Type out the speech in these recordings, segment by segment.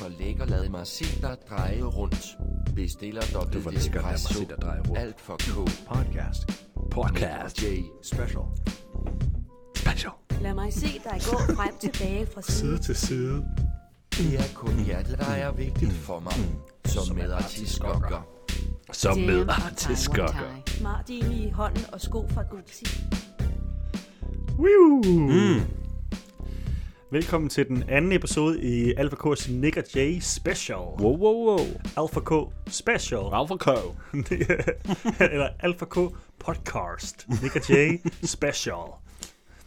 for lækker, lad mig se dig dreje rundt. Bestiller dobbelt espresso, alt for K. Podcast. Special. Lad mig se dig gå frem tilbage fra side til side. Det er kun hjertet, der er vigtigt for mig. Som medartiskokker. Martin i hånden og sko fra Gucci. Velkommen til den anden episode i Alpha K's Nick og Jay Special. Wow. Alpha K Special. Alpha K. Eller Alpha K Podcast. Nick og Jay Special.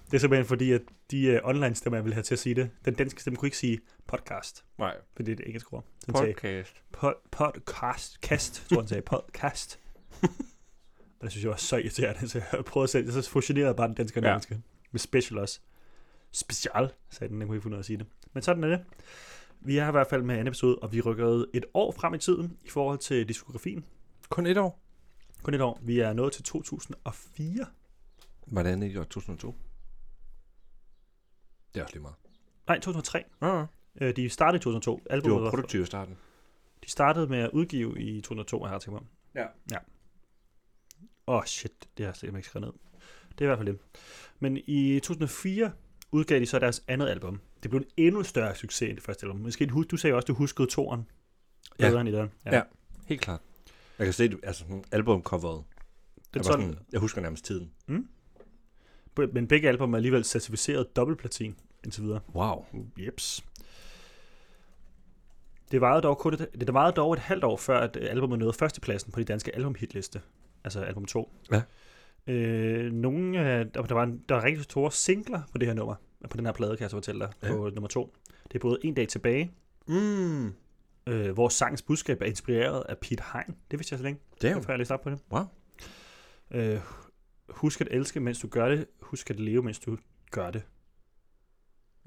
Det er simpelthen fordi, at de online stemmer, jeg ville have til at sige det. Den danske stemme kunne ikke sige podcast. Nej. Fordi det er det engelske ord. Podcast, tror jeg, han sagde. Podcast. Og det synes jeg var så irriterende, så jeg prøvede at sætte det. Så fusionerede bare den danske og den engelske. Med special også. Special, sagde den. Jeg kunne ikke finde ud af at sige det. Men sådan er det. Vi er i hvert fald med anden episode, og vi rykkede et år frem i tiden i forhold til diskografien. Kun et år. Vi er nået til 2004. Hvordan ikke år 2002? Det er også lige meget. Nej, 2003. Uh-huh. De startede i 2002. Albumet det var produktive i starten. De startede med at udgive i 2002, jeg har tænkt mig om. Ja. Shit, det har jeg slet ikke skrevet ned. Det er i hvert fald det. Men i 2004 udgav de så deres andet album. Det blev en endnu større succes end det første album. Måske du sagde også, du huskede toeren. Ja, helt klart. Jeg kan se, altså albumcoveret. Jeg husker nærmest tiden. Men begge album er alligevel certificeret dobbeltplatin indtil videre. Wow. Jeps. Det varede dog et halvt år før, at albumet nåede førstepladsen på de danske albumhitliste. Altså album 2. Ja. Der var rigtig store singler på det her nummer. På den her plade, kan jeg så fortælle dig. Ja. På nummer 2. Det er både En Dag Tilbage. Hvor sangens budskab er inspireret af Peter Hein. Det vidste jeg så længe. Før jeg læste op på det. Wow. Husk at elske, mens du gør det. Husk at leve, mens du gør det.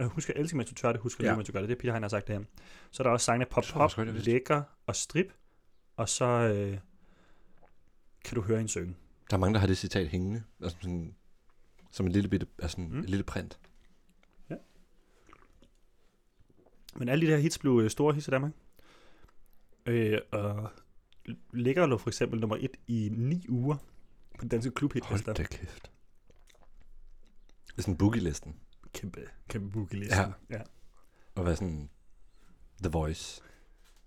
Husk at elske, mens du tør det. Husk at leve, mens du gør det. Det er Peter Hein, der har sagt det her. Så er der også sangene Pop, Lækker og Strip. Og så kan du høre en synge. Der er mange, der har det citat hængende. Altså sådan, som en lille bitte, altså en lille print. Ja. Men alle de her hits blev store hits i Danmark. Og Lækker lå for eksempel nummer 1 i 9 uger. På den danske klubhitliste. Hold da kæft. Det er sådan boogie-listen. Kæmpe boogie-listen. Ja. Og hvad sådan The Voice.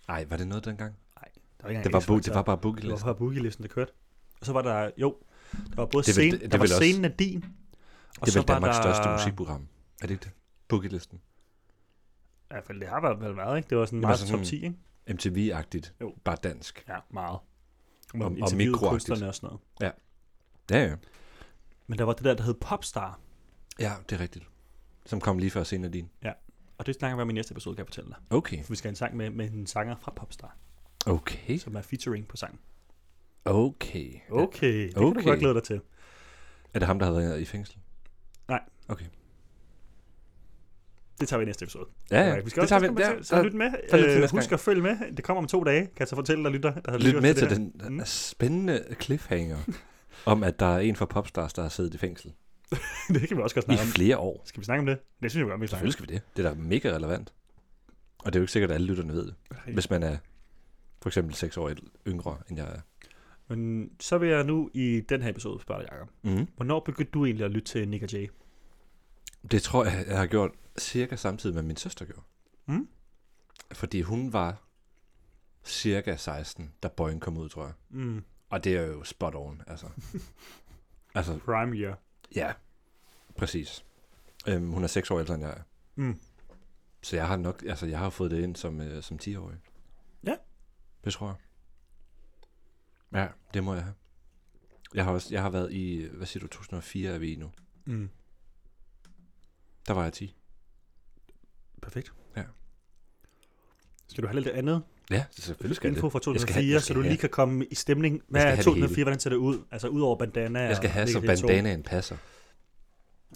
Nej, var det noget dengang? Nej. Det var bare boogie-listen. Det var bare boogie-listen, der kørte. Og så var der, der var både scenen af din. Det er vel Danmarks største musikprogram. Er det ikke det? Boogie-listen. I hvert fald, det har vel været, ikke? Det var sådan meget top 10, ikke? MTV-agtigt. Jo. Bare dansk. Ja, meget. Og mikroagtigt. Og sådan noget. Ja. Ja. Men der var det der hed Popstar. Ja, det er rigtigt. Som kom lige før scenen af din. Ja, og det snakker vi om i næste episode, kan jeg fortælle dig. Okay. For vi skal have en sang med en sanger fra Popstar. Okay. Som er featuring på sangen. Okay. Det kan du godt glæde dig til. Er det ham, der har været i fængsel? Nej. Okay. Det tager vi i næste episode. Ja. Vi skal det også tager vi. Ja, så lyt med. Husk at følge med. Det kommer om 2 dage. Kan jeg så fortælle dig, lytter? Lyt med til den spændende cliffhanger. Om at der er en fra Popstars, der har siddet i fængsel. Det kan vi også godt snakke om. I flere år. Skal vi snakke om det? Det synes jeg godt, vi snakker om. Selvfølgelig skal vi det. Det er da mega relevant. Og det er jo ikke sikkert, at alle lytterne ved det. Hvis man er for eksempel 6 år yngre, end jeg er. Men så vil jeg nu i den her episode spørge dig, Jacob. Hvornår begyndte du egentlig at lytte til Nick og Jay? Det tror jeg, jeg har gjort cirka samtidig med min søster gjorde. Fordi hun var cirka 16, da Boyen kom ud, tror jeg. Og det er jo spot on, altså. Prime year. Ja, præcis. Hun er 6 år ældre, end jeg er. Så jeg har nok, jeg har fået det ind som 10-årig. Ja. Det tror jeg. Ja, det må jeg have. Jeg har været i, 2004 er vi i nu. Der var jeg 10. Perfekt. Ja. Skal du have lidt andet? Ja, selvfølgelig skal info fra 2004, så du lige kan komme i stemning. Hvad er 2004? Hvordan ser det ud? Altså ud over bandana. Jeg skal have, så bandanaen passer.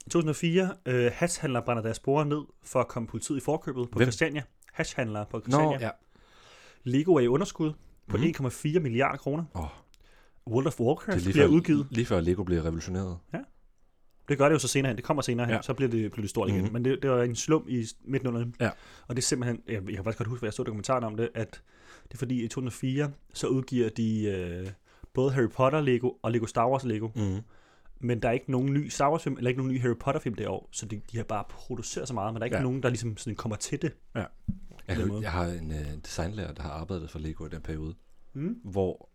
2004, hashhandlere brænder deres sporer ned for at komme politiet i forkøbet på Christiania. Hashhandlere på Christiania. Nå, ja. Lego er i underskud på 1,4 milliarder kroner. World of Warcraft bliver udgivet. Lige før Lego blev revolutioneret. Ja. Det gør det jo så senere hen. Det kommer senere hen, ja. Så bliver det stort igen. Mm-hmm. Men det var en slum i midten. Ja. Og det er simpelthen, jeg kan faktisk godt huske, hvad jeg så dokumentaren om det, at det er fordi i 2004, så udgiver de både Harry Potter Lego og Lego Star Wars Lego. Mm-hmm. Men der er ikke nogen ny Star Wars film, eller ikke nogen ny Harry Potter film det år, så de har bare produceret så meget, men der er ikke nogen, der ligesom sådan kommer til det. Ja. Jeg har en designlærer, der har arbejdet for Lego i den periode, hvor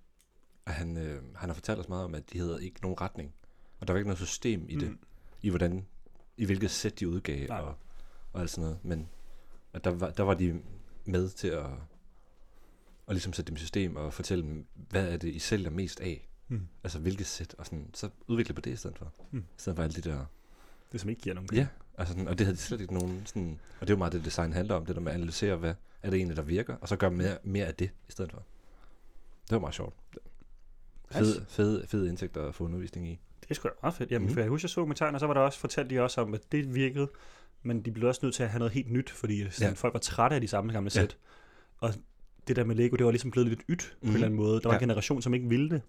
han har fortalt os meget om, at de havde ikke nogen retning. Og der var ikke noget system i det, i hvilket sæt de udgav og alt sådan noget. Men at der var de med til at ligesom sætte dem i system og fortælle dem, hvad er det, I sælger mest af? Altså hvilket sæt, og sådan, så udvikle på det i stedet for. I stedet for alt det der... Det som ikke giver nogen penge. Ja, altså, og det havde de slet ikke nogen... Sådan, og det er jo meget det, design handler om, det der med at analysere, hvad er det egentlig, der virker, og så gøre mere af det i stedet for. Det var meget sjovt. Fede indtægter at få undervisning i. Det er sgu da meget fedt. Jamen, for jeg husker, jeg så kommentaren, og så var der også, fortalte de også om, at det virkede, men de blev også nødt til at have noget helt nyt, fordi sådan, folk var trætte af de samme gamle sæt. Og det der med Lego, det var ligesom blevet lidt ydt på en eller anden måde. Der var en generation, som ikke ville det,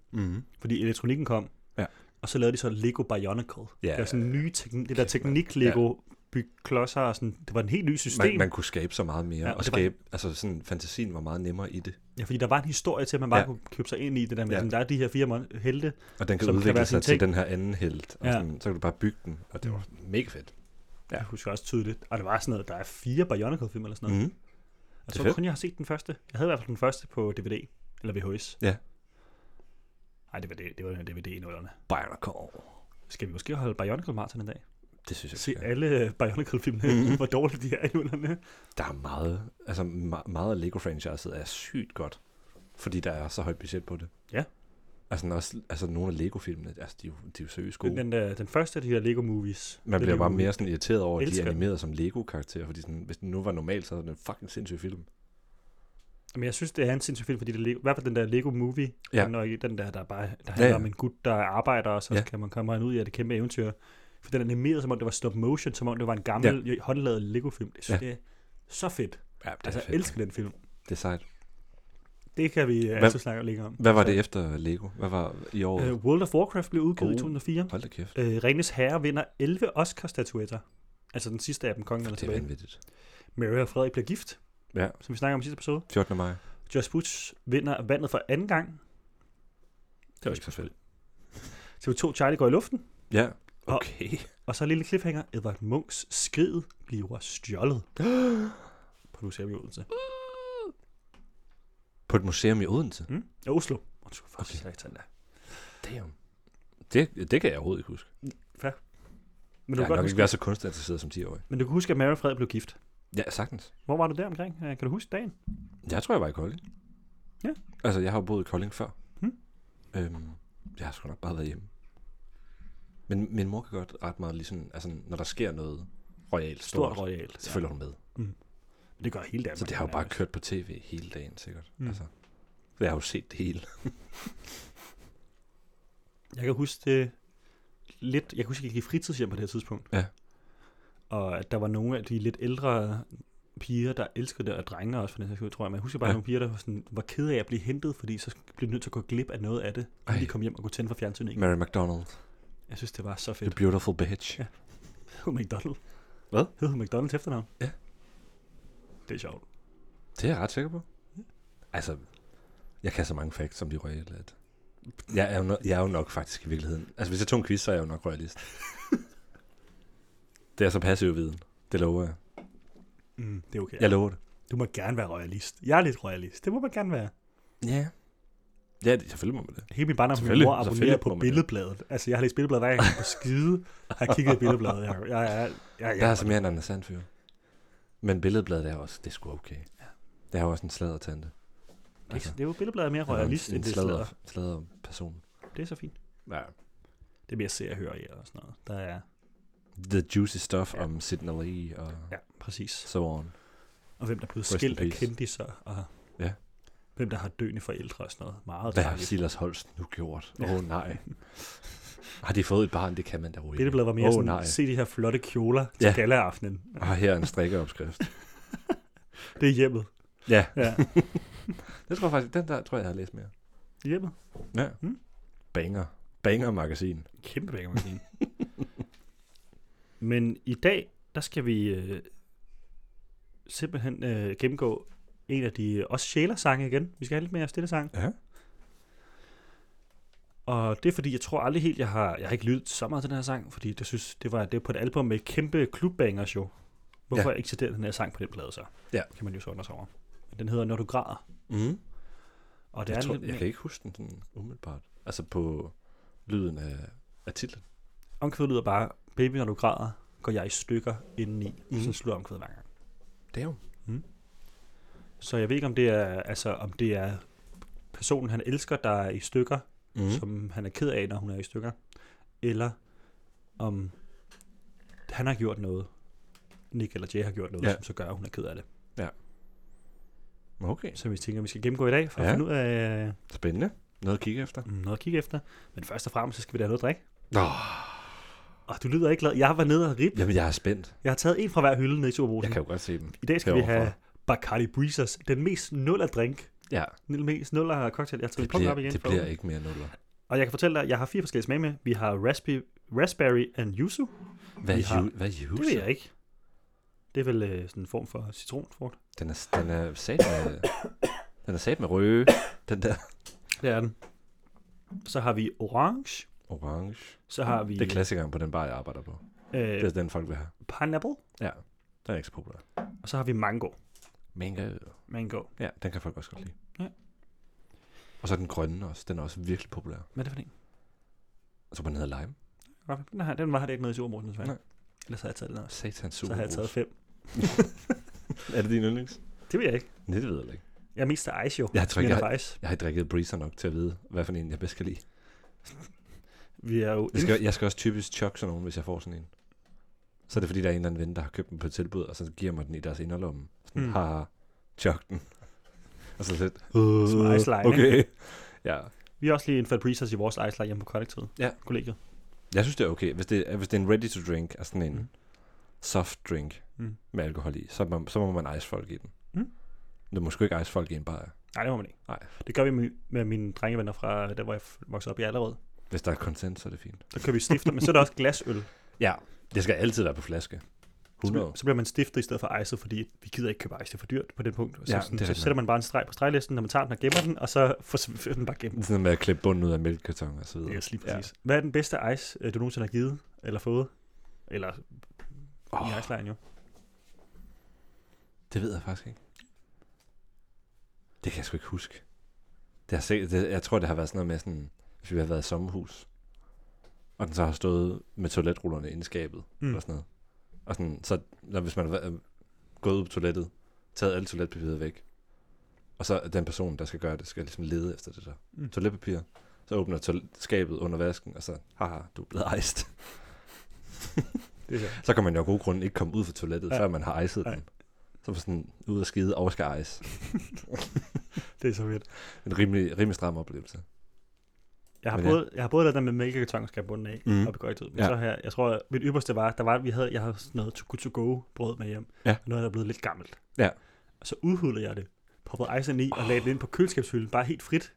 fordi elektronikken kom. Ja. Og så lavede de så Lego Bionicle. Ja, det var sådan nye teknik, det der teknik Lego, bygge klodser og sådan. Det var en helt ny system. Man kunne skabe så meget mere, og skabe, altså sådan fantasien var meget nemmere i det. Ja, fordi der var en historie til, at man bare kunne købe sig ind i det der med, sådan, der er de her fire helte, og den kan udvikle sig til den her anden helt, og sådan, så kan du bare bygge den, og det var mega fedt. Ja, jeg husker også tydeligt. Og det var sådan noget, der er 4 Bionicle-film eller sådan noget. Jeg tror kun, jeg har set den første. Jeg havde i hvert fald den første på DVD, eller VHS. Ja. Nej, det var en DVD i nullerne. Bionicle. Skal vi måske holde Bionicle-marathon en dag? Det synes jeg. Se alle Bionicle-filmene, hvor dårlige de er i nullerne. Der er meget, altså meget af Lego-franchiset er sygt godt, fordi der er så højt budget på det. Ja. Altså nogle af Lego-filmene, altså, de er jo seriøst gode. Den første af de her Lego-movies. Man bliver bare mere sådan irriteret over, at de er animeret som Lego-karakterer, fordi sådan, hvis den nu var normalt, så er den en fucking sindssyg film. Men jeg synes, det er en sindssyg film, fordi det er Lego, i hvert fald den der Lego-movie, den der handler om en gut, der arbejder, og så kan man komme ud i det kæmpe eventyr. For den er animeret, som om det var stop-motion, som om det var en gammel, håndlavet Lego-film. Jeg synes, det er så fedt. Ja, altså, jeg elsker den film. Det er sejt. Det kan vi altså snakke længere om. Hvad var det efter Lego? Hvad var i år? World of Warcraft blev udgivet i 2004. Hold da kæft. Ringenes herre vinder 11 Oscar-statuetter. Altså den sidste af dem, kongen er tilbage. Det er vanvittigt. Maria Frederikke bliver gift, som vi snakker om i sidste episode. 14. maj. Josh Butch vinder vandet for anden gang. Det var ikke så fedt. TV2 Charlie går i luften. Ja, okay. Og så lille cliffhanger. Edvard Munchs skrid bliver stjålet. Producerer vi i Odense. På et museum i Odense? Ja, Oslo. Damn. Det kan jeg overhovedet ikke huske. Ja. Men du kan nok ikke være så kunstinteresseret som 10-årig. Men du kan huske, at Maria Fred blev gift? Ja, sagtens. Hvor var du der omkring? Kan du huske dagen? Jeg tror, jeg var i Kolding. Ja. Altså, jeg har jo boet i Kolding før. Jeg har sgu nok bare været hjemme. Men min mor kan godt ret meget ligesom, altså, når der sker noget royalt, stort royalt, så følger hun med. Det gør hele dagen. Så det har jo bare kørt på tv hele dagen, sikkert. Altså, jeg har jo set det hele. Jeg kan huske det lidt... Jeg kan huske, at jeg gik i fritidshjem på det her tidspunkt. Ja. Og at der var nogle af de lidt ældre piger, der elskede det, og drenge også, for den her, tror jeg. Men jeg husker bare nogle piger, der var, sådan, var ked af at blive hentet, fordi så blev de nødt til at gå glip af noget af det, og de kom hjem og kunne tænde for fjernsynet. Mary McDonald. Jeg synes, det var så fedt. The beautiful bitch. Ja. Hed McDonald. Hvad? Hed McDonald efternavn? Ja. Det er sjovt. Det er jeg ret sikker på. Altså, jeg kan så mange facts som de royale. Jeg er jo nok faktisk i virkeligheden. Altså, hvis jeg tog en quiz, så er jeg jo nok royalist. Det er så passiv viden. Det lover jeg. Det er okay. Jeg lover det. Du må gerne være royalist. Jeg er lidt royalist. Det må man gerne være. Ja, selvfølgelig må man det. Hele min barndom og min mor abonnerer på Billed Bladet. Altså, jeg har læst Billed Bladet hver gang på skide. Jeg har kigget i Billed Bladet. Jeg er så mere en anden sandfyr. Men Billed Bladet er også, det er sgu okay. Ja. Det er jo også en sladdertante. Altså, det er jo Billed Bladet mere royalist end det sladderperson. Det er så fint. Ja. Det er mere se og høre i og sådan noget. Der er... The juicy stuff om Sidney Lee og... Ja, præcis. So on. Og hvem der er blevet skilt af kendiser og... Ja. Hvem der har døende forældre og sådan noget. Meget hvad har Silas Holst nu gjort? Nej. Har de fået et barn? Det kan man da roligt. Det var mere sådan, se de her flotte kjoler til gallaftenen. Og her er en strikkeopskrift. Det er Hjemmet. Ja. Det tror jeg faktisk, den der tror jeg har læst mere. Hjemmet? Ja. Banger. Banger-magasin. Kæmpe banger-magasin. Men i dag, der skal vi simpelthen gennemgå en af de også sjælersange igen. Vi skal have lidt mere stille sang. Ja. Og det er fordi, jeg tror aldrig helt, jeg har ikke lyttet så meget til den her sang, fordi jeg synes, det var på et album med kæmpe klubbanger jo. Hvorfor eksisterer den her sang på den plade så? Ja. Kan man jo så undres over. Den hedder Når du græder. Mm. Og det jeg kan ikke huske den sådan umiddelbart. Altså på lyden af titlen. Omkvædet lyder bare, baby, når du græder, går jeg i stykker indeni. Mm. Sådan slutter omkvædet hver gang. Det er jo. Mm. Så jeg ved ikke, om det er personen, han elsker, der er i stykker, som han er ked af, når hun er i stykker. Eller om han har gjort noget. Nick eller Jay har gjort noget, som så gør, at hun er ked af det. Ja. Okay. Så vi tænker, vi skal gennemgå i dag, for at finde ud af... Spændende. Noget at kigge efter. Noget at kigge efter. Men først og fremmest, så skal vi da have noget at drikke. Åh, du lyder ikke glad. Jeg var nede og rib. Jamen, jeg er spændt. Jeg har taget en fra hver hylde ned i Superbrugsen. Jeg kan jo godt se dem. I dag skal vi have Bacardi Breezers. Den mest nuller drink. Ja. Den mest nuller cocktail. Jeg tager det op igen. Det bliver ikke mere nuller. Og jeg kan fortælle dig, at jeg har 4 forskellige smag med. Vi har raspberry and yuzu. Hvad er yuzu? Det ved jeg ikke. Det er vel sådan en form for citronfrugt. Den er sat med, røde, den der. Det er den. Så har vi orange. Så har vi... Det er klassikeren på den bar, jeg arbejder på. Det er den, folk vil have. Pineapple. Ja, den er ikke så populær. Og så har vi mango. Mango. Ja, den kan folk også godt lide. Ja. Og så den grønne også. Den er også virkelig populær. Hvad er det for en? Og så på den hedder lime. Nej, den var det ikke med i Supermorten. Nej. Ellers havde jeg taget den også. Satans Superbrus. Så havde jeg taget 5. Er det din yndlings? Det ved jeg ikke. Nej, det ved jeg ikke. Jeg er mest af ice jo. Jeg har drikket breezer nok til at vide, hvad for en jeg bedst kan lide. Vi er jo... Jeg skal også typisk chokke sådan nogen, hvis jeg får sådan en. Så er det fordi, der er en eller anden ven, der har købt den på et tilbud, og så giver mig den i deres inderlomme. Sådan, haha, chokke den. Og så lidt... Som ice line, okay. Ja. Vi har også lige indført breezers i vores ice line hjemme på kollektivet. Ja. Kollegiet. Jeg synes, det er okay. Hvis det er en ready-to-drink, altså sådan en soft drink med alkohol i, så må man ice folk i den. Mm. Du må sgu ikke ice folk i en bar. Nej, det må man ikke. Nej. Det gør vi med mine drengevenner fra, der hvor jeg voksede op i Allerød. Hvis der er konsens, så er det fint. Så køber vi stifter, men så er der også glasøl. Ja, det skal altid være på flaske. 100. Så bliver man stifter i stedet for icet, fordi vi gider ikke købe ice, det er for dyrt på den punkt. Så, ja, sådan, så sætter man bare en streg på streglisten, når man tager den og gemmer den, og så forsvinder den bare gennem. Sådan med at klippe bunden ud af mælkekarton og så videre. Yes, lige præcis. Ja. Hvad er den bedste ice, du nogensinde har givet eller fået? Eller i ice-lejen jo. Det ved jeg faktisk ikke. Det kan jeg sgu ikke huske. Jeg tror, det har været sådan noget med sådan, hvis vi har været i sommerhus, og den så har stået med toiletrullerne inde i skabet og sådan noget. Og sådan, så hvis man er gået ud på toilettet, taget alle toiletpapirer væk, og så den person, der skal gøre det, skal ligesom lede efter det der toiletpapir, så åbner skabet under vasken, og så, haha, du er blevet ejst. Så kan man jo af gode grunde ikke komme ud fra toilettet, før man har ejset den. Så var sådan, ud og skide, og skal ejse. Det er så vildt. En rimelig stram oplevelse. Jeg har både lavet den med mælkekarton, skal jeg bunden af, op i kollektivet. Men så her, jeg tror, mit ypperste var, jeg havde sådan noget to-go-brød med hjem, og noget, der er blevet lidt gammelt. Ja. Og så udhulede jeg det, poppede ejsen i, og lagde det ind på køleskabshylden, bare helt frit,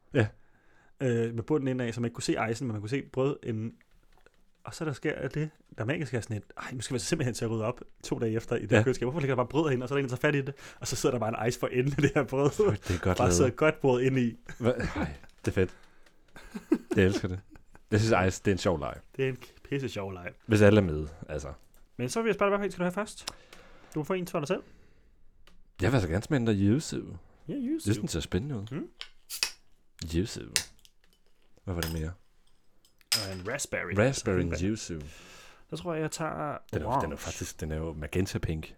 med bunden indad, så man ikke kunne se ejsen, men man kunne se brødenden. Og så der sker det, der magisk er sådan et, nu skal vi simpelthen til at rydde op 2 dage efter i det køleskab. Hvorfor ligger der bare brød herinde, og så er der en, der tager fat i det, og så sidder der bare en ice for enden af det her brød. Det er godt bare sidder godt brød ind i. Det er fedt. Jeg elsker det. Jeg synes, ice, det er en sjov leg. Det er en pisse sjov leg. Hvis alle er med, altså. Men så vil jeg spørge dig, hvad skal du have først? Du må få en for dig selv. Jeg vil altså gerne smage den der yuzu. Ja, yuzu. Det synes, det er spændende ud. Yuzu. Hvad var det mere? Og en raspberry. Raspberry and yuzu. Så tror jeg, jeg tager orange. Den er jo magenta pink.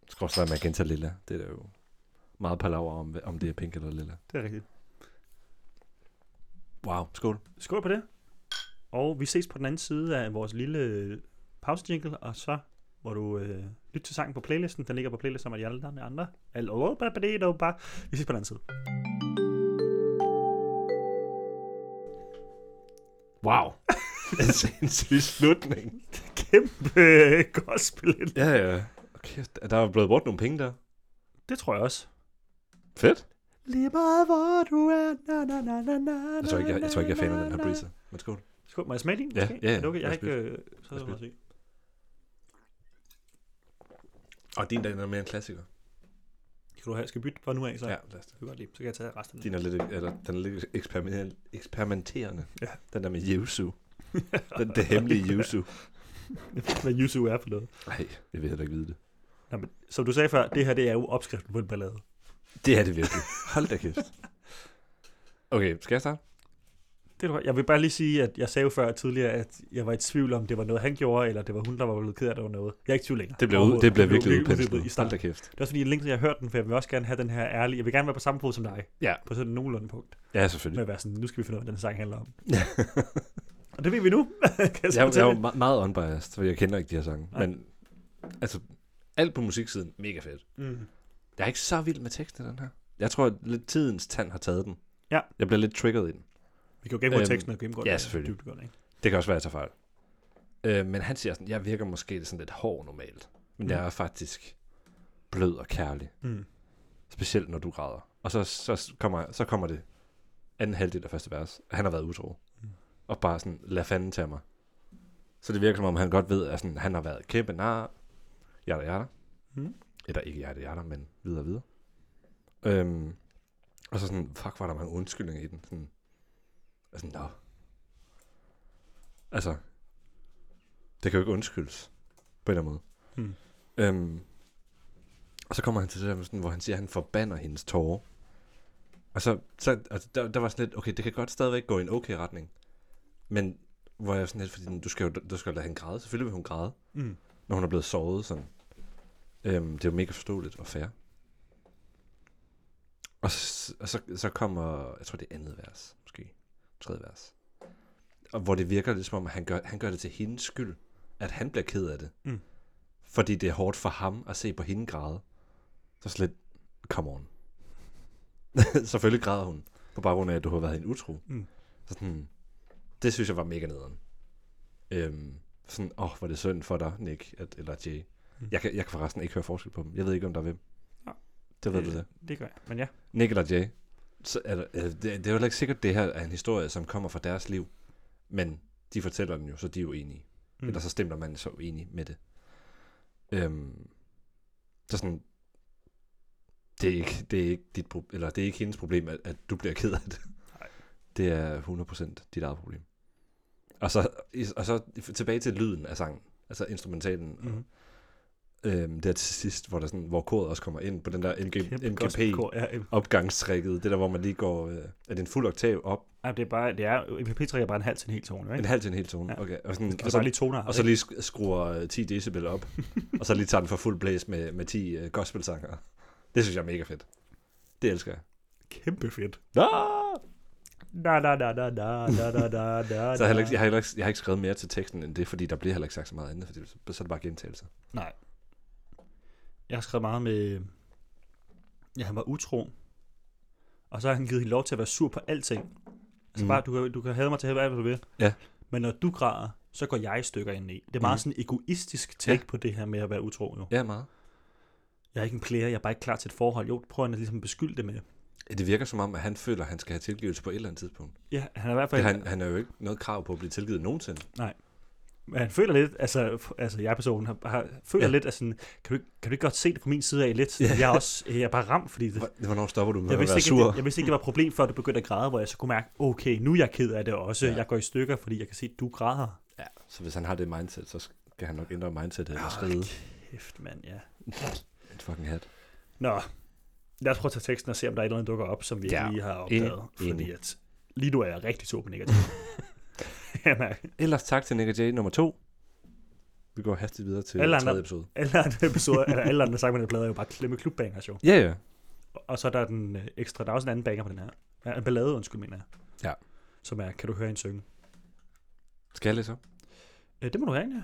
Det skal også være magenta lilla. Det er jo meget palaver om det er pink eller lilla. Det er rigtigt. Wow, skål. Skål på det. Og vi ses på den anden side af vores lille pausejingle, og så hvor du lytter til sangen på playlisten. Den ligger på playlisten med de andre. Vi ses på den anden side. Wow. Det er en syg slutning. Kæmpe gospel. Ja. Okay, der er blevet brugt nogle penge der. Det tror jeg også. Fedt. Lige meget hvor du er. Jeg tror ikke, jeg er fan af den her breezer. Men skål. Skål, må jeg smage din? Ja, måske? Ja. Okay, jeg har ikke... så er det og din, der er mere en klassiker. Kan du have, skal bytte fra nu af, så? Ja, lad os det. Godt lide. Så kan jeg tage resten. Din er lidt, eller, den er lidt eksperimenterende. Ja. Den der med yuzu. det hemmelige yuzu. Hvad yuzu er for noget. Nej, jeg vil heller ikke vide det. Nå, men, som du sagde før, det her det er jo opskriften på en ballade. Det er det virkelig. Hold da kæft. Okay, skal jeg starte? Jeg vil bare lige sige, at jeg sagde før tidligere, at jeg var i tvivl om, det var noget, han gjorde, eller det var hun, der var blevet ked af det over noget. Jeg er ikke tvivl længere. Det blev virkelig udpenslet i starten. Kæft. Det er også fordi, længe siden jeg har hørt den, for jeg vil også gerne have den her ærlige. Jeg vil gerne være på samme fod som dig. Ja. På sådan en nogenlunde punkt. Ja, selvfølgelig. Med at være sådan, nu skal vi finde ud af, hvad den sang handler om. Ja. Og det ved vi nu. jeg er jo meget unbiased, for jeg kender ikke de her sange. Nej. Men altså, alt på musiksiden, mega fedt. Mm. Jeg er ikke så vild med teksten, den her. Jeg tror, at lidt tidens tand har taget den. Ja. Jeg bliver lidt triggered i den. Vi kan jo gennemgå teksten og gennemgå ja, selvfølgelig. Det kan også være, at jeg tager fejl. Men han siger sådan, jeg virker måske sådan lidt hård normalt, men jeg er faktisk blød og kærlig. Mm. Specielt når du græder. Og så kommer det anden halvdel af første vers, at han har været utro. Mm. Og bare sådan, lad fanden tage mig. Så det virker som om, han godt ved, at sådan, han har været kæmpe nar. Jada. Mm. Eller ikke jada, men videre. Og så sådan, fuck, var der mange undskyldninger i den. Sådan, altså, nå. Altså, det kan jo ikke undskyldes på en eller anden måde. Mm. Og så kommer han til det der, hvor han siger, at han forbander hendes tårer. Og så altså, der var sådan lidt, okay, det kan godt stadigvæk gå i en okay retning. Men hvor jeg sådan lidt, fordi du skal lade hende græde. Selvfølgelig vil hun græde, når hun er blevet såret. Sådan. Det er jo mega forståeligt og fair. Og så kommer, jeg tror det er andet vers, måske. Tredje vers. Og hvor det virker lidt som om, at han gør det til hendes skyld, at han bliver ked af det. Mm. Fordi det er hårdt for ham at se på hende græde. Så slet, come on. Selvfølgelig græder hun, på baggrund af, at du har været en utro. Mm. Så sådan, det synes jeg var mega nederen. Sådan, hvor det synd for dig, Nick, eller Jay. Mm. Jeg kan forresten ikke høre forskel på dem. Jeg ved ikke, om der er hvem. Ja. Det ved du det. Det gør jeg, men ja. Nick eller Jay. Så det er jo ikke sikkert, det her er en historie, som kommer fra deres liv, men de fortæller den jo, så de er jo enige. Mm. Eller så stemmer man så enig med det. Så sådan, det er ikke hendes problem, at du bliver ked af det. Nej. Det er 100% dit eget problem. Og så tilbage til lyden af sangen, altså instrumentalen. Mm. Det er til sidst, hvor der sådan, hvor koret også kommer ind på den der MGP-opgangstrækket. Det der, hvor man lige går... er det en fuld oktav op? Ja, MGP-træk er bare en halv til en hel tone, ikke? En halv til en hel tone, ja. Okay. Og så lige skruer 10 decibel op, og så lige tager den for fuld blæs med 10 gospelsanger. Det synes jeg er mega fedt. Det elsker jeg. Kæmpe fedt. Så jeg har ikke skrevet mere til teksten end det, fordi der bliver heller ikke sagt så meget andet, fordi så er det bare gentagelser. Nej. Jeg har skrevet meget med, ja, han var utro, og så har han givet hende lov til at være sur på alting. Altså bare, du kan have mig til at have, hvad du vil. Ja. Men når du græder, så går jeg i stykker ind i. Det er meget sådan en egoistisk take på det her med at være utro, jo. Ja, meget. Jeg er ikke en player, jeg er bare ikke klar til et forhold. Jo, prøver han at ligesom beskylde det med. Det virker som om, at han føler, at han skal have tilgivelse på et eller andet tidspunkt. Ja, han er i hvert fald... Han har jo ikke noget krav på at blive tilgivet nogensinde. Nej. Han føler lidt, altså jeg-personen føler lidt, at sådan, kan du ikke godt se det på min side af lidt? Yeah. Jeg er bare ramt, fordi det... Hvornår stopper du med at være sur? Jeg vidste ikke, det var et problem, før det begyndte at græde, hvor jeg så kunne mærke, okay, nu er jeg ked af det også. Ja. Jeg går i stykker, fordi jeg kan se, at du græder. Ja, så hvis han har det mindset, så skal han nok ændre mindsetet eller skride. Kæft, mand, ja. En fucking hat. Nå, lad os prøve at tage teksten og se, om der er et eller andet, der dukker op, som vi lige har opdaget. Fordi at lige nu er jeg rigtig super negativ. Ja, ellers tak til Nick og Jay nummer 2. Vi går hastigt videre til tredje episode. Alle andre sagde, at det er jo bare klemme klubbanger, jo. Ja, ja. Og så er der den ekstra, der er også en anden banger på den her. Ja, en ballade, undskyld, mener jeg. Ja. Som er, kan du høre en synge? Skal jeg læse op? Det må du have, ja.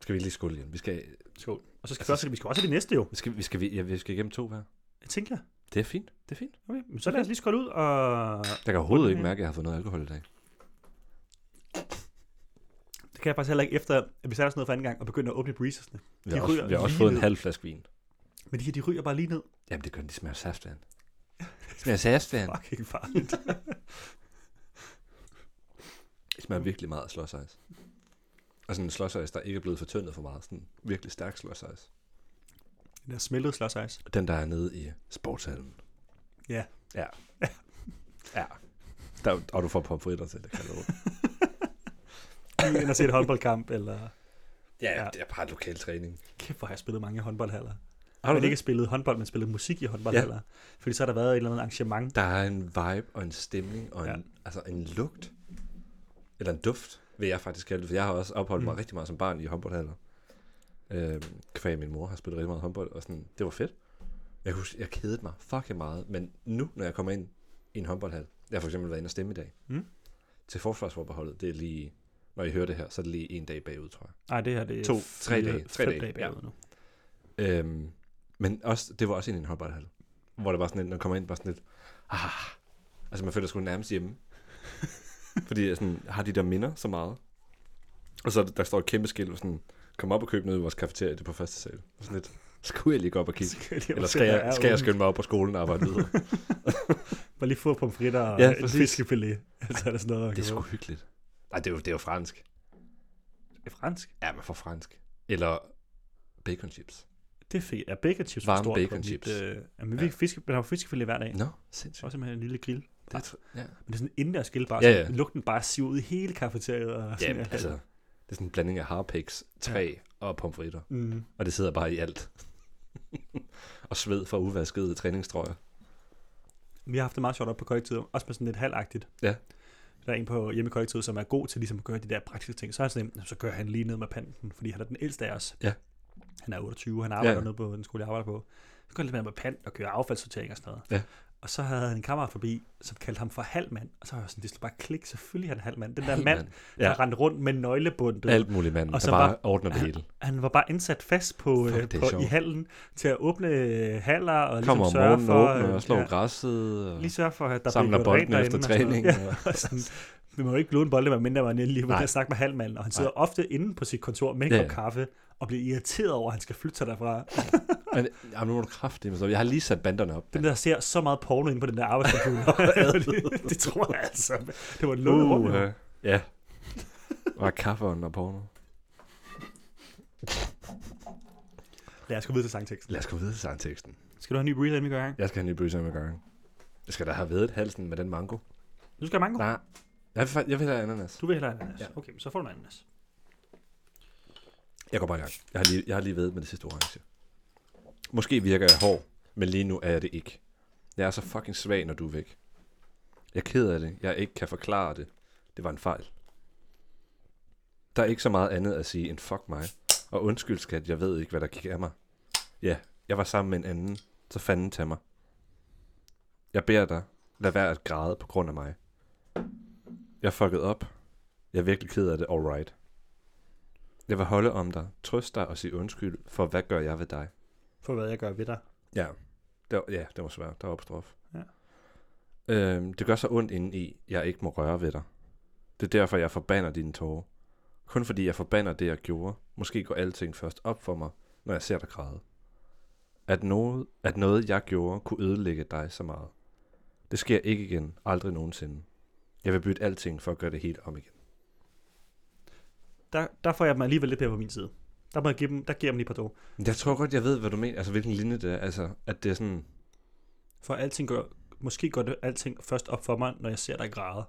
Skal vi lige skåle igen? Vi skal... Skål. Og så skal vi også have det næste, jo. Vi skal igennem 2 hver. Jeg tænker. Det er fint. Okay, men så lad os lige skåle ud og... Jeg kan overhovedet ikke mærke, at jeg har fået noget alkohol i dag. Det kan jeg faktisk heller ikke efter, at vi satte os ned for anden gang og begyndte at åbne breezersne. Vi har også fået en halv flaske vin. Men de her, de ryger bare lige ned. Jamen det gør de, smager saftevand. Smager saftevand. Fucking farligt. Det smager virkelig meget af slåsejs. Og sådan en slåsejs, der ikke er blevet fortyndet for meget. Sådan virkelig stærk slåsejs. Den der smeltede slåsejs. Den, der er nede i sportshallen. Ja. Ja. Ja. Der, og du får pomfritter til det, kan du. Eller se et håndboldkamp, eller... Ja, ja, det er bare en lokal træning. Kæft, hvor har jeg spillet mange håndboldhaller. Har du ikke spillet håndbold, men spillet musik i håndboldhaller? Ja. Fordi så har der været et eller andet arrangement. Der er en vibe og en stemning og en, altså en lugt. Eller en duft, vil jeg faktisk kalde det. For jeg har også opholdt mig rigtig meget som barn i håndboldhaller. Kvæg min mor har spillet rigtig meget håndbold, og sådan, det var fedt. Jeg kedede mig fucking meget. Men nu, når jeg kommer ind i en håndboldhal, jeg har for eksempel været inde og stemme i dag, til forsvarsforbeholdet, det er lige... Når I hører det her, så er det lige en dag bagud, tror jeg. Ej, det her det er 3 dage bagud nu. Men også, det var også en håndboldhal, hvor der var sådan en, når kommer ind, bare sådan lidt, altså man føler sgu nærmest hjemme. Fordi jeg sådan, har de der minder så meget. Og så der står et kæmpe skilt, sådan, kom op og køb noget i vores kafeteria, det er på første sal. Og sådan lidt, skulle jeg lige gå op og kigge? Eller skal jeg skynde mig op på skolen og arbejde videre? Bare lige få pomfritter og et fiskefilet. Altså, er sådan noget, det er sgu hyggeligt. Ej, det er jo fransk. Det er fransk? Ja, man får fransk. Eller bacon chips. Det er fedt. Ja, bacon chips var stort. Varme bacon chips. Men man har jo fiskefilet hver dag. Nå, sindssygt. Også med en lille grill. Ja. Men det er sådan en indendørs grill, bare så lugten bare siver ud i hele kafeteriet. Og sådan altså, det er sådan en blanding af harpiks, træ og pomfritter. Og det sidder bare i alt. Og sved fra uvaskede træningstrøjer. Vi har haft det meget sjovt op på kollektivet, også med sådan lidt halvagtigt. Ja. Der er en på hjemme i kollektivet, som er god til ligesom at gøre de der praktiske ting. Så er han sådan, så gør han lige ned med panten, fordi han er den ældste af os. Ja. Han er 28, han arbejder nede på den skole, jeg arbejder på. Så gør han lidt med pant og kører affaldssortering og sådan noget. Ja. Og så havde han en kammerat forbi, som kaldte ham for halvmand. Og så var jeg sådan, det slog bare klik, selvfølgelig han halvmand. Den der mand, der rendte rundt med nøglebundet. Alt muligt mand, og så der bare ordner det hele. Han var bare indsat fast på i hallen til at åbne haller. Og ligesom kommer om morgenen og åbner og slår græsset. Og lige sørge for, at der samler bliver bolden efter træning. Vi må jo ikke låne bolden, mindre man endelig vil at snakke med halvmanden. Og han sidder ofte inde på sit kontor med en kop kaffe og bliver irriteret over, at han skal flytte sig derfra. Men nu må du kraftigt. Jeg har lige sat banderne op. Den der ser så meget porno inde på den der arbejdskomputer. det tror jeg altså. Det var et lukket rum. Ja. Og kaffe og porno. Lad os gå videre til sangteksten. Skal du have en ny breezer inden vi gør? Jeg skal have en ny breezer inden vi gør. Jeg skal da have vedet halsen med den mango. Du skal have mango? Nej. Jeg vil have ananas. Du vil have ananas? Ja. Okay, så får du ananas. Jeg går bare i gang. Jeg har lige vedet med det sidste orange. Måske virker jeg hård, men lige nu er jeg det ikke. Jeg er så fucking svag, når du er væk. Jeg er ked af det. Jeg ikke kan forklare det. Det var en fejl. Der er ikke så meget andet at sige end fuck mig. Og undskyld, skat, jeg ved ikke, hvad der gik af mig. Ja, jeg var sammen med en anden, så fanden tag mig. Jeg beder dig, lad være at græde på grund af mig. Jeg fuckede op. Jeg er virkelig ked af det, alright. Jeg vil holde om dig, trøst dig og sige undskyld for, hvad gør jeg ved dig? For hvad jeg gør ved dig? Ja, det var svært. Der var apostrof. Ja. Det gør så ondt indeni, jeg ikke må røre ved dig. Det er derfor, jeg forbander dine tårer. Kun fordi jeg forbander det, jeg gjorde. Måske går alting først op for mig, når jeg ser dig græde. At noget, jeg gjorde, kunne ødelægge dig så meget. Det sker ikke igen. Aldrig nogensinde. Jeg vil bytte alting for at gøre det helt om igen. Der får jeg dem alligevel lidt mere på min side. Der må jeg give dem, der giver jeg dem lige par dår. Jeg tror godt, jeg ved, hvad du mener. Altså, hvilken linje det er. Altså, at det er sådan... For alting gør... Måske går det alting først op for mig, når jeg ser dig græde.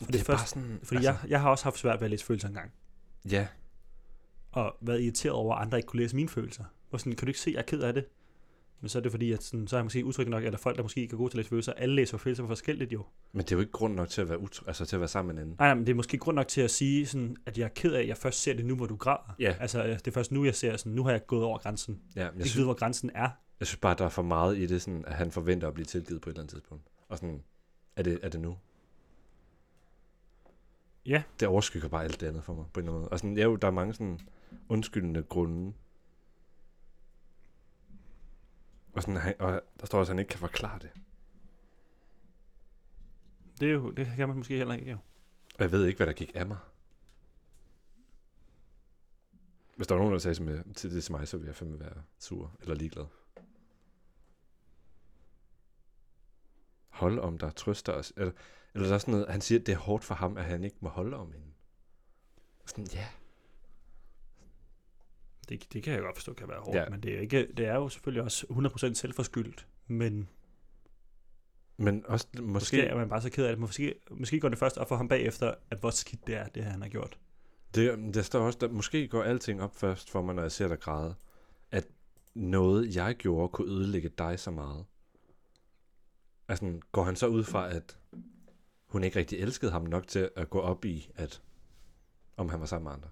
Det er først, bare sådan... Fordi altså, jeg har også haft svært ved at læse følelser engang. Ja. Og været irriteret over, at andre ikke kunne læse mine følelser. Og sådan, kan du ikke se, jeg er ked af det? Men så er det fordi, at sådan, så er jeg måske udtryk nok, eller folk, der måske ikke er gode til at læse følelser, alle læser følelser for forskelligt jo. Men det er jo ikke grund nok til at være, til at være sammen med hinanden. Nej, men det er måske grund nok til at sige, sådan, at jeg er ked af, at jeg først ser det nu, hvor du græder. Ja. Altså, det er først nu, jeg ser sådan, nu har jeg gået over grænsen. Ja, jeg ikke ved, hvor grænsen er. Jeg synes bare, der er for meget i det, sådan, at han forventer at blive tilgivet på et eller andet tidspunkt. Og sådan, er det nu? Ja. Det overskygger bare alt det andet for mig, på en eller anden måde. Og sådan, der er mange sådan undskyldende grunde. Og, sådan, og der står også, at han ikke kan forklare det. Det er jo, det kan man måske heller ikke, jo. Og jeg ved ikke, hvad der gik af mig. Hvis der var nogen, der sagde det til mig, så ville jeg fandme være sur eller ligeglad. holde om dig, trøster os. Eller der er sådan noget, han siger, at det er hårdt for ham, at han ikke må holde om hende. Sådan, ja. Det kan jeg godt forstå, kan være hårdt, ja. Men det er jo selvfølgelig også 100% selvforskyldt, men... Men også måske er man bare så ked af det. Måske går det først op for ham bagefter, at hvor skidt det er, det han har gjort. Der står også, der måske går alting op først for mig, når jeg ser dig græde, at noget, jeg gjorde, kunne ødelægge dig så meget. Altså, går han så ud fra, at hun ikke rigtig elskede ham nok til at gå op i, at om han var sammen med andre?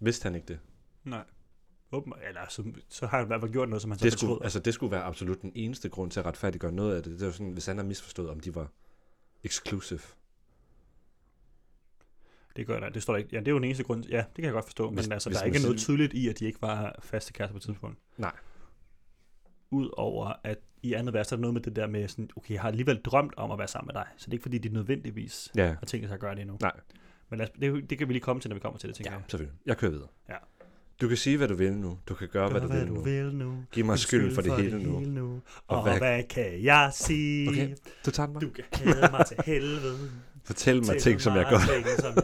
Vidste han ikke det? Nej. Eller så har han i hvert fald gjort noget, som han så fortrød. Altså det skulle være absolut den eneste grund til at retfærdiggøre noget af det. Det er jo sådan, hvis han har misforstået, om de var exclusive. Det gør der. Det står der ikke. Ja, det er jo den eneste grund. Ja, det kan jeg godt forstå. Men altså, der er ikke noget tydeligt i, at de ikke var faste kærester på et tidspunkt. Nej. Udover at i andet værste er der noget med det der med sådan, okay, jeg har alligevel drømt om at være sammen med dig. Så det er ikke fordi, de nødvendigvis har tænkt sig at gøre det endnu. Nej. Men det kan vi lige komme til, når vi kommer til det, tænker jeg. Ja, selvfølgelig. Jeg kører videre. Ja. Du kan sige, hvad du vil nu. Du kan gøre, hvad du vil nu. Giv mig skyld for det hele nu. Og hvad kan jeg sige? Okay, du tager mig. Du kan hæde mig til helvede. Fortæl mig ting, som jeg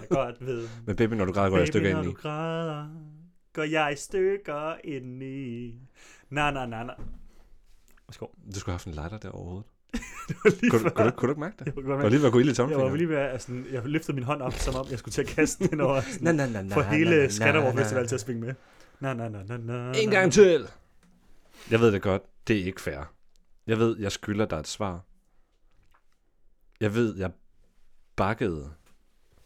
godt ved. Men baby, når du græder, går jeg i stykker indeni. Na. Værsgo. Du skulle have haft en lighter der overhovedet. Kunne du ikke mærke det? Jeg løftede min hånd op, som om jeg skulle til at kaste den over for hele Skanderborg Festival til at svinge med. En gang til! Jeg ved det godt, det er ikke fair. Jeg ved, jeg skylder dig et svar. Jeg ved, jeg bakkede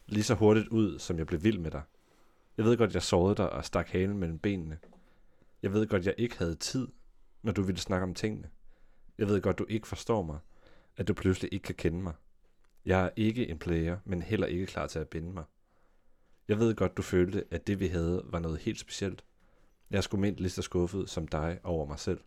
lige så hurtigt ud, som jeg blev vild med dig. Jeg ved godt, jeg sårede dig og stak halen mellem benene. Jeg ved godt, jeg ikke havde tid, når du ville snakke om tingene. Jeg ved godt, du ikke forstår mig, at du pludselig ikke kan kende mig. Jeg er ikke en player, men heller ikke klar til at binde mig. Jeg ved godt, du følte, at det vi havde var noget helt specielt. Jeg er sgu mindst lige så skuffet som dig over mig selv.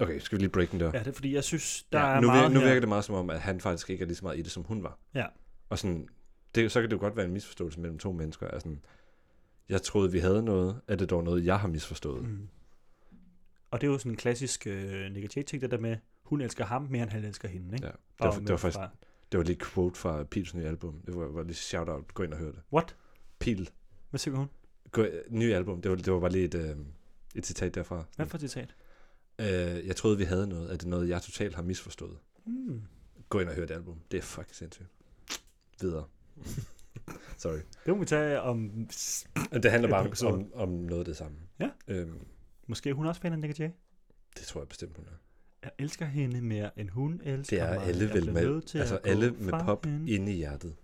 Okay, skal vi lige break den der? Ja, det er fordi, jeg synes, nu virker det meget som om, at han faktisk ikke er lige så meget i det, som hun var. Ja. Og sådan, så kan det jo godt være en misforståelse mellem to mennesker. Er sådan, jeg troede, vi havde noget. Er det dog noget, jeg har misforstået? Mm. Og det er jo sådan en klassisk Nick & Jay-ting, det der med, hun elsker ham, mere end han elsker hende. Ikke? Ja, det var lige et quote fra Pils nye album. Det var lige shout-out. Gå ind og hør det. What? Pil. Hvad siger hun? Nye album. Det var bare lige et citat derfra. Hvad for et citat? Jeg troede, vi havde noget. Er det noget, jeg totalt har misforstået? Mm. Gå ind og hør det album. Det er fucking sindssygt. Videre. Sorry. Det må vi tage om... Det handler bare om noget af det samme. Ja. Måske hun også finder en Nick & Jay? Det tror jeg bestemt, hun er. Jeg elsker hende mere, end hun elsker mig. Det er alle vel med, altså alle med pop hende. Inde i hjertet,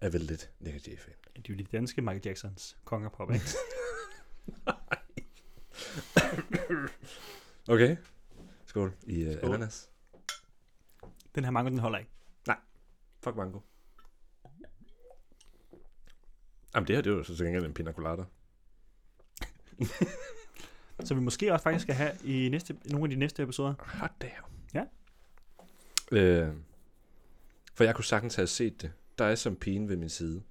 er vel lidt Nick & Jay-fan. Det er jo de danske Michael Jacksons konger pop, ikke? Okay. Skål i ananas. Den her mango, den holder ikke. Nej. Fuck mango. Jamen det her, det er jo så til gengæld en pina colada. Så vi måske også faktisk skal have i nogle af de næste episoder. Hot damn. Ja. For jeg kunne sagtens have set det. Dig som pigen ved min side.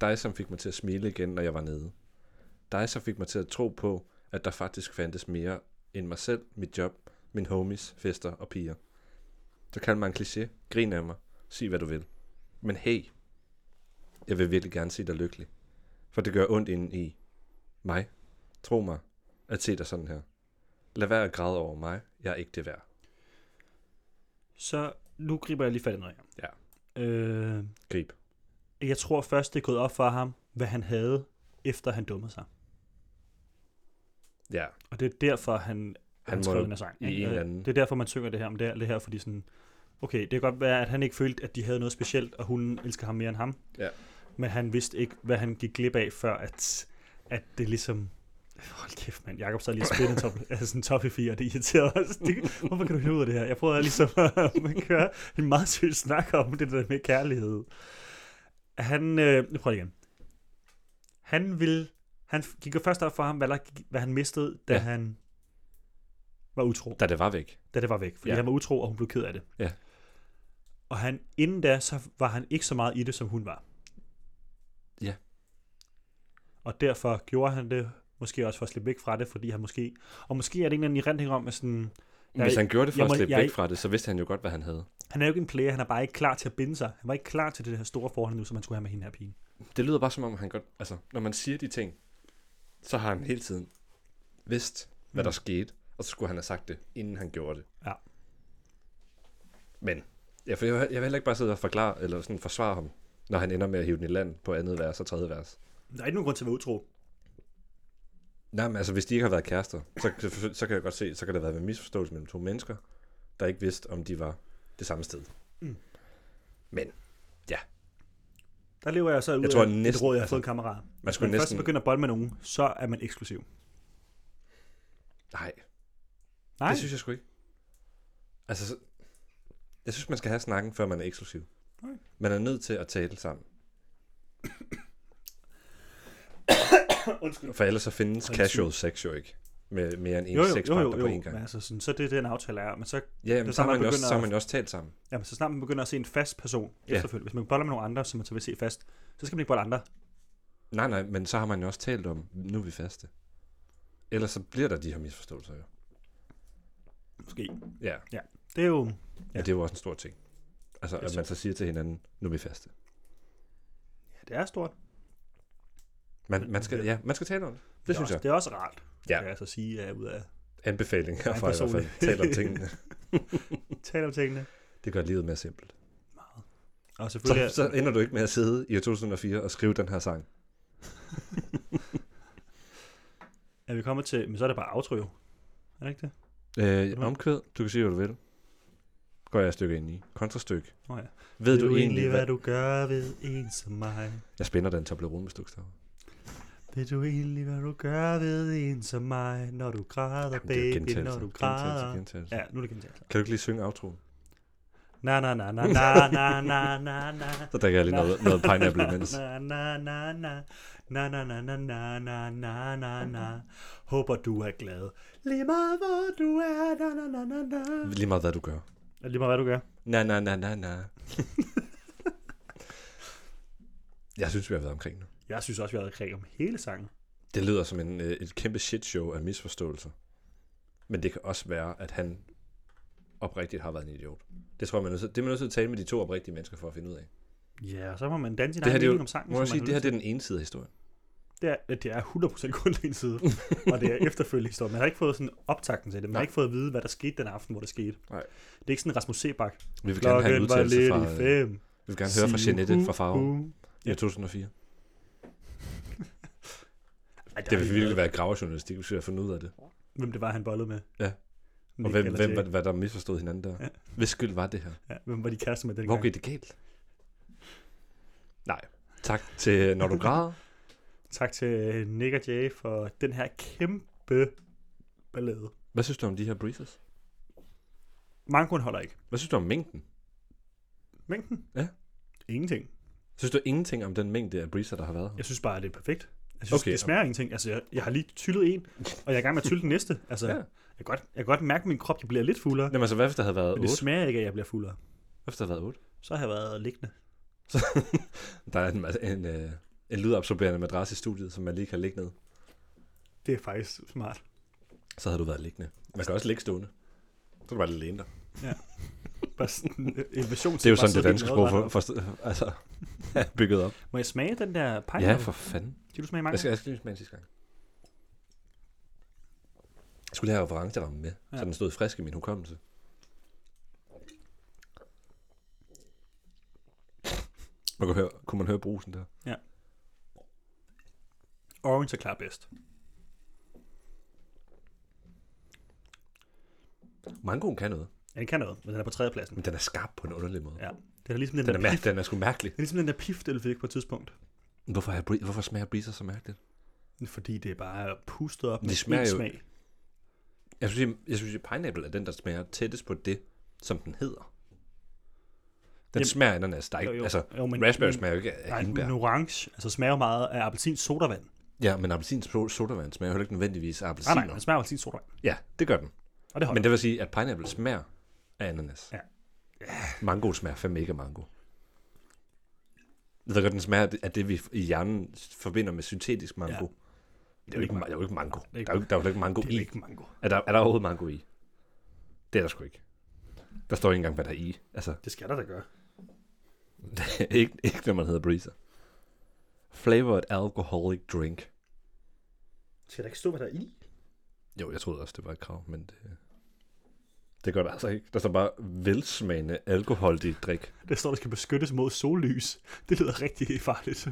Dig som fik mig til at smile igen, når jeg var nede. Dig som fik mig til at tro på, at der faktisk fandtes mere end mig selv, mit job, min homies, fester og piger. Så kald mig en kliché. Grin af mig. Sig hvad du vil. Men hey, jeg vil virkelig gerne se dig lykkelig. For det gør ondt inden i mig. Tro mig. At se dig sådan her. Lad være at græde over mig. Jeg er ikke det værd. Så nu griber jeg lige fat i noget her. Ja. Grib. Jeg tror først, det er gået op for ham, hvad han havde, efter han dummede sig. Ja. Og det er derfor, han skrev den her sang. Det er derfor, man synger det her om det her, fordi sådan, okay, det kan godt være, at han ikke følte, at de havde noget specielt, og hun elsker ham mere end ham. Ja. Men han vidste ikke, hvad han gik glip af, før at det ligesom... Hold kæft, mand. Jakob sad lige og spillede en top i 4, og det irriterede os. Hvorfor kan du høre ud af det her? Jeg prøvede ligesom at køre en meget sød snak om det der med kærlighed. Prøv igen. Han gik jo først op for ham, hvad han mistede, da han var utro. Da det var væk. Fordi han var utro, og hun blev ked af det. Ja. Og inden da, så var han ikke så meget i det, som hun var. Ja. Og derfor gjorde han det... Måske også for at slippe væk fra det, fordi han måske... Og måske er det en eller anden erindring om, at sådan, Hvis han gjorde det for at slippe væk fra det, så vidste han jo godt, hvad han havde. Han er jo ikke en player, han er bare ikke klar til at binde sig. Han var ikke klar til det her store forhold nu, som han skulle have med hende her pigen. Det lyder bare som om, han godt... Altså, når man siger de ting, så har han hele tiden vidst, hvad der skete, og så skulle han have sagt det, inden han gjorde det. Ja. Men jeg vil heller ikke bare sidde og forklare, eller sådan forsvare ham, når han ender med at hive den i land på andet vers og tredje vers. Der er ikke nogen grund til at være utro. Nej, men altså, hvis de ikke har været kærester, så kan jeg godt se, så kan der være en misforståelse mellem to mennesker, der ikke vidste, om de var det samme sted. Mm. Men, ja. Der lever jeg så ud af et råd, jeg har fået en kammerat. Hvis man først begynder at bolle med nogen, så er man eksklusiv. Nej. Det synes jeg sgu ikke. Altså, jeg synes, man skal have snakken, før man er eksklusiv. Okay. Man er nødt til at tale sammen. Undskyld. For ellers så findes casual sex jo ikke med mere end en sexpartner på en gang. Men altså, sådan, så det er det, en aftale er. Men så, ja, men så har man jo også talt sammen. Ja, men så snart man begynder at se en fast person, selvfølgelig. Hvis man boller med nogle andre, som man så vil se fast, så skal man ikke bolle andre. Nej, men så har man jo også talt om, nu er vi faste. Ellers så bliver der de her misforståelser jo. Måske. Ja. Det er jo... Ja. Men det er jo også en stor ting. Altså, at man så siger til hinanden, nu er vi faste. Ja, det er stort. Man skal tale om det. Det synes jeg. Det er også rart, kan jeg så sige, ud af... Anbefaling herfra i hvert fald. Tal om tingene. Tal om tingene. Det gør livet mere simpelt. Meget. Og selvfølgelig... Så ender du ikke med at sidde i 2004 og skrive den her sang. Ja, vi kommer til... Men så er det bare outro, jo. Er det ikke det? Omkvæd, du kan sige, hvad du vil. Går jeg et stykke ind i. Kontrastykke. Ved du egentlig, hvad du gør ved en som mig? Jeg spænder den tablerone med stukstaver. Ved du egentlig, hvad du gør ved en som mig, når du græder, baby, når du græder? Gentagelse. Ja, nu er det gentagelse. Kan du ikke lige synge outro? Na na na na na na na na na. Så drikker jeg lige noget pineapple imens. Na na na na na na na na na na na na. Håber du er glad. Lige meget hvor du er, na na na na na. Lige meget hvad du gør. Lige meget hvad du gør. Na na na na na. Jeg synes, vi har været omkring nu. Jeg synes også, vi har været krig om hele sangen. Det lyder som et kæmpe shitshow af misforståelser. Men det kan også være, at han oprigtigt har været en idiot. Det tror jeg, man er nødt til at tale med de to oprigtige mennesker for at finde ud af. Ja, så må man danne sin egen mening om sangen. Må jeg sige, det her det er den ene side af historien. Det er 100% kun den ene side. Og det er efterfølgende historien. Man har ikke fået sådan optakten til det. Man har ikke fået at vide, hvad der skete den aften, hvor det skete. Nej. Det er ikke sådan en Rasmus Sebak. Vi vil gerne have en udtalelse fra... Vi vil gerne høre fra Jeanette fra Farve i 2004. Det ville virkelig være gravejournalistik, hvis vi havde fundet ud af det. Hvem det var, han bollede med. Ja. Og hvem var der misforstod hinanden der? Ja. Hvis skyld var det her? Ja, hvem var de kæreste med den gang? Hvor gik det galt? Nej. Tak til Når Du Græder. Tak til Nick og Jay for den her kæmpe ballade. Hvad synes du om de her breezers? Mangoen holder ikke. Hvad synes du om mængden? Mængden? Ja. Ingenting. Synes du ingenting om den mængde af breezer, der har været her? Jeg synes bare, at det er perfekt. Jeg synes, det smager ingenting. Altså, jeg har lige tyllet en, og jeg er i gang med at tylle den næste. Altså, jeg kan godt mærke, at min krop bliver lidt fuldere. Jamen altså, hvad hvis der havde været 8? Det smager ikke, at jeg bliver fuldere. Hvad hvis der havde været 8? Så har jeg været liggende. Så, der er en lydabsorberende madras i studiet, som man lige kan ligge ned. Det er faktisk smart. Så havde du været liggende. Man kan også ligge stående. Så er du bare lidt alene der. Ja. Det er jo sådan det danske sprog for bygget op. Må jeg smage den der pejl? Ja, for fanden. Skal du smage mange? Jeg skal lige smage sidste gang. Jeg skulle have referencerammen med, så den stod frisk i min hukommelse. Kunne man høre brusen der? Ja. Orange er klart bedst. Mangoen kan noget. Ja, den kan noget, men den er på tredjepladsen. Men den er skarp på en underlig måde. Ja. Den er ligesom den er sgu mærkelig. Den er ligesom den der piftel, vi fik på et tidspunkt. Hvorfor smager breezer så mærkeligt? Fordi det er bare pustet op med smager jo... smag. Jeg synes, at pineapple er den, der smager tættest på det, som den hedder. Den smager ananas. Der er ikke... men raspberry smager jo ikke af hindbær. En orange smager meget af appelsins sodavand. Ja, men appelsins sodavand smager jo ikke nødvendigvis af appelsiner. Nej, den smager af appelsins sodavand. Ja, det gør den. Det men det vil sige, at pineapple smager af ananas. Ja. Mango smager fandme ikke af mango. Jeg ved godt, den smager af det, vi i hjernen forbinder med syntetisk mango. Ja. Det er jo ikke mango. Der er jo ikke mango i. Er der overhovedet mango i? Det er der sgu ikke. Der står ikke engang, hvad der er i. Altså, det skal der da gøre. ikke når man hedder Breezer. Flavored alcoholic drink. Skal der ikke stå, hvad der er i? Jo, jeg troede også, det var et krav, men det gør der altså ikke. Der står bare velsmagende alkoholdig drik. Der står, der skal beskyttes mod sollys. Det lyder rigtig farligt.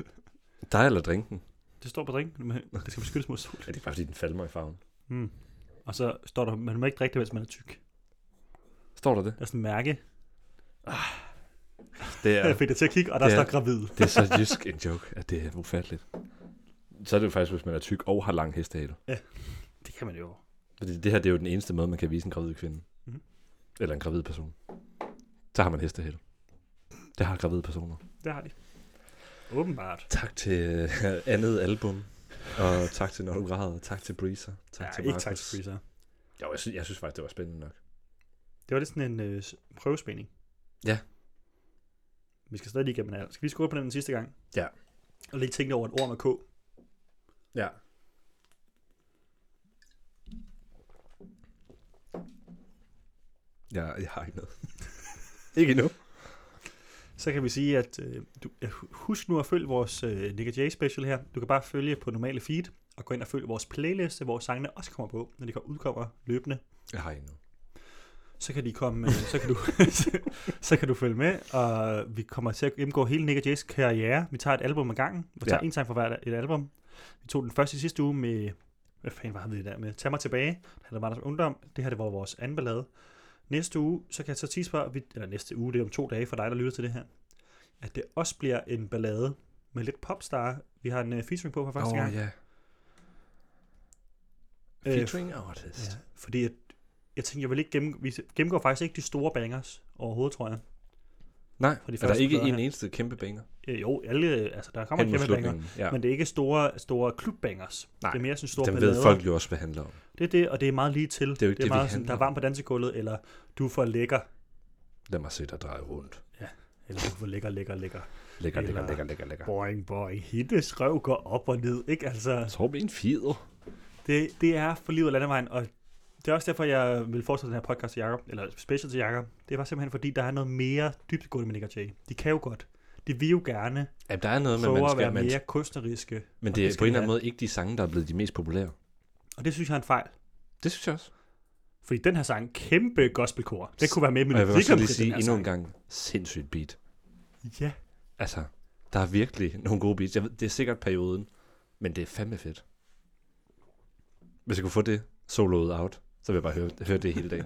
Dig eller drinken? Det står på drinken. Det skal beskyttes mod sollys. Ja, det er bare, fordi den falmer i farven. Mm. Og så står der, man må ikke drikke det, mens man er tyk. Står der det? Der er sådan en mærke. Det er, jeg fik det til at kigge, og der står gravid. Det er så jysk en joke, at det er ufatteligt. Så er det jo faktisk, hvis man er tyk og har lang hestehale. Ja, det kan man jo. Det her, det er jo den eneste måde, man kan vise en gravid kvinde. Mm-hmm. Eller en gravid person. Så har man hestehale. Det har gravide personer. Det har de. Åbenbart. Tak til andet album. Og tak til Nordograd. Tak til Breezer. Tak til Markus. Ikke tak til Breezer. Jo, jeg synes faktisk, det var spændende nok. Det var lidt sådan en prøvespænding. Ja. Vi skal stadig lige igennem her. Skal vi score på den sidste gang? Ja. Og lige tænke over et ord med K. Ja. Ja, jeg har ikke noget. Ikke endnu. Så kan vi sige, at husk nu at følge vores Nick & Jay special her. Du kan bare følge på normale feed, og gå ind og følge vores playliste, hvor sangene også kommer på, når de udkommer løbende. Jeg har endnu. Så kan de komme, så kan du følge med, og vi kommer til at indgå hele Nick & Jays karriere. Vi tager et album ad gangen, og tager en sang for hvert et album. Vi tog den første i sidste uge med, hvad fanden var det der med, Tag mig tilbage, der var deres ungdom, det her det var vores anden ballade. Næste uge, så kan jeg så tease på, eller næste uge, det er om 2 dage for dig, der lytter til det her, at det også bliver en ballade med lidt popstar. Vi har en featuring på for første gang. Ja. Featuring artist. Ja, fordi jeg tænker, jeg vil ikke vi gennemgår faktisk ikke de store bangers overhovedet, tror jeg. Nej, de er der ikke en eneste kæmpe banger? Jo, alle, altså der kommer kæmpe banger, ja. Men det er ikke store klubbangers. Nej, det er mere sådan store ballader. Dem ved folk jo også, hvad handler om. Det er det, og det er meget lige til. Det er jo ikke det, meget, sådan, der er varmt på dansegulvet, eller du er for lækker. Lad mig se dig dreje rundt. Ja, eller du er for lækker. Lækker. Boing, hendes røv går op og ned, ikke altså? Så en fjeder. Det er for livet af landevejen, og det er også derfor, jeg vil fortsætte den her podcast til Jacob, eller special til Jacob. Det var simpelthen, fordi der er noget mere dybdegående med Nick & Jay. De kan jo godt. De vil jo gerne. Ja, der er noget med, at være mere kunstneriske. Men det er på en eller anden måde ikke de sange, der er blevet de mest populære. Og det synes jeg er en fejl. Det synes jeg også. Fordi den her sang, kæmpe gospelkor. Det kunne være med, men jeg vil også lige sige endnu en gang, sindssygt beat. Ja. Altså, der er virkelig nogle gode beats. Jeg ved, det er sikkert perioden, men det er fandme fedt. Hvis jeg kunne få det soloet out, så vil jeg bare høre det hele dagen.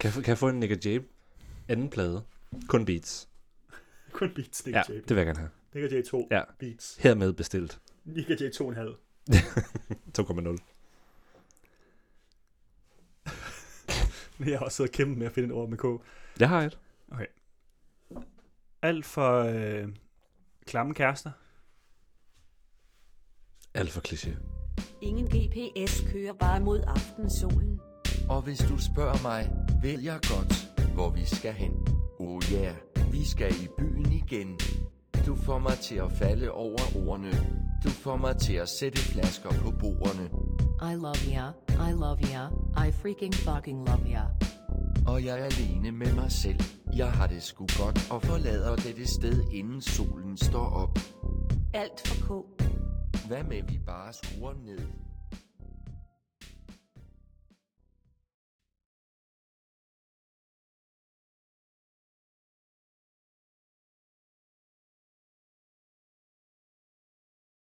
Kan jeg få en Nick & Jay anden plade? Kun beats. Kun beats, Nick & Jay. Ja, det vil jeg gerne have. Nick & Jay 2, ja. Beats. Hermed bestilt. Nick & Jay 2,5. 2,0. Men jeg har også siddet og kæmpet med at finde et ord med K. Jeg har et. Okay. Alt for klamme kærester. Alt for kliché. Ingen GPS kører bare mod aftensolen. Og hvis du spørger mig, vil jeg godt, hvor vi skal hen. Oh ja, yeah, vi skal i byen igen. Du får mig til at falde over ordene. Du får mig til at sætte flasker på bordene. I love ya, I love ya, I freaking fucking love ya. Og jeg er alene med mig selv. Jeg har det sgu godt og forlader dette sted, inden solen står op. Alt for K. Hvad med vi bare skruer ned?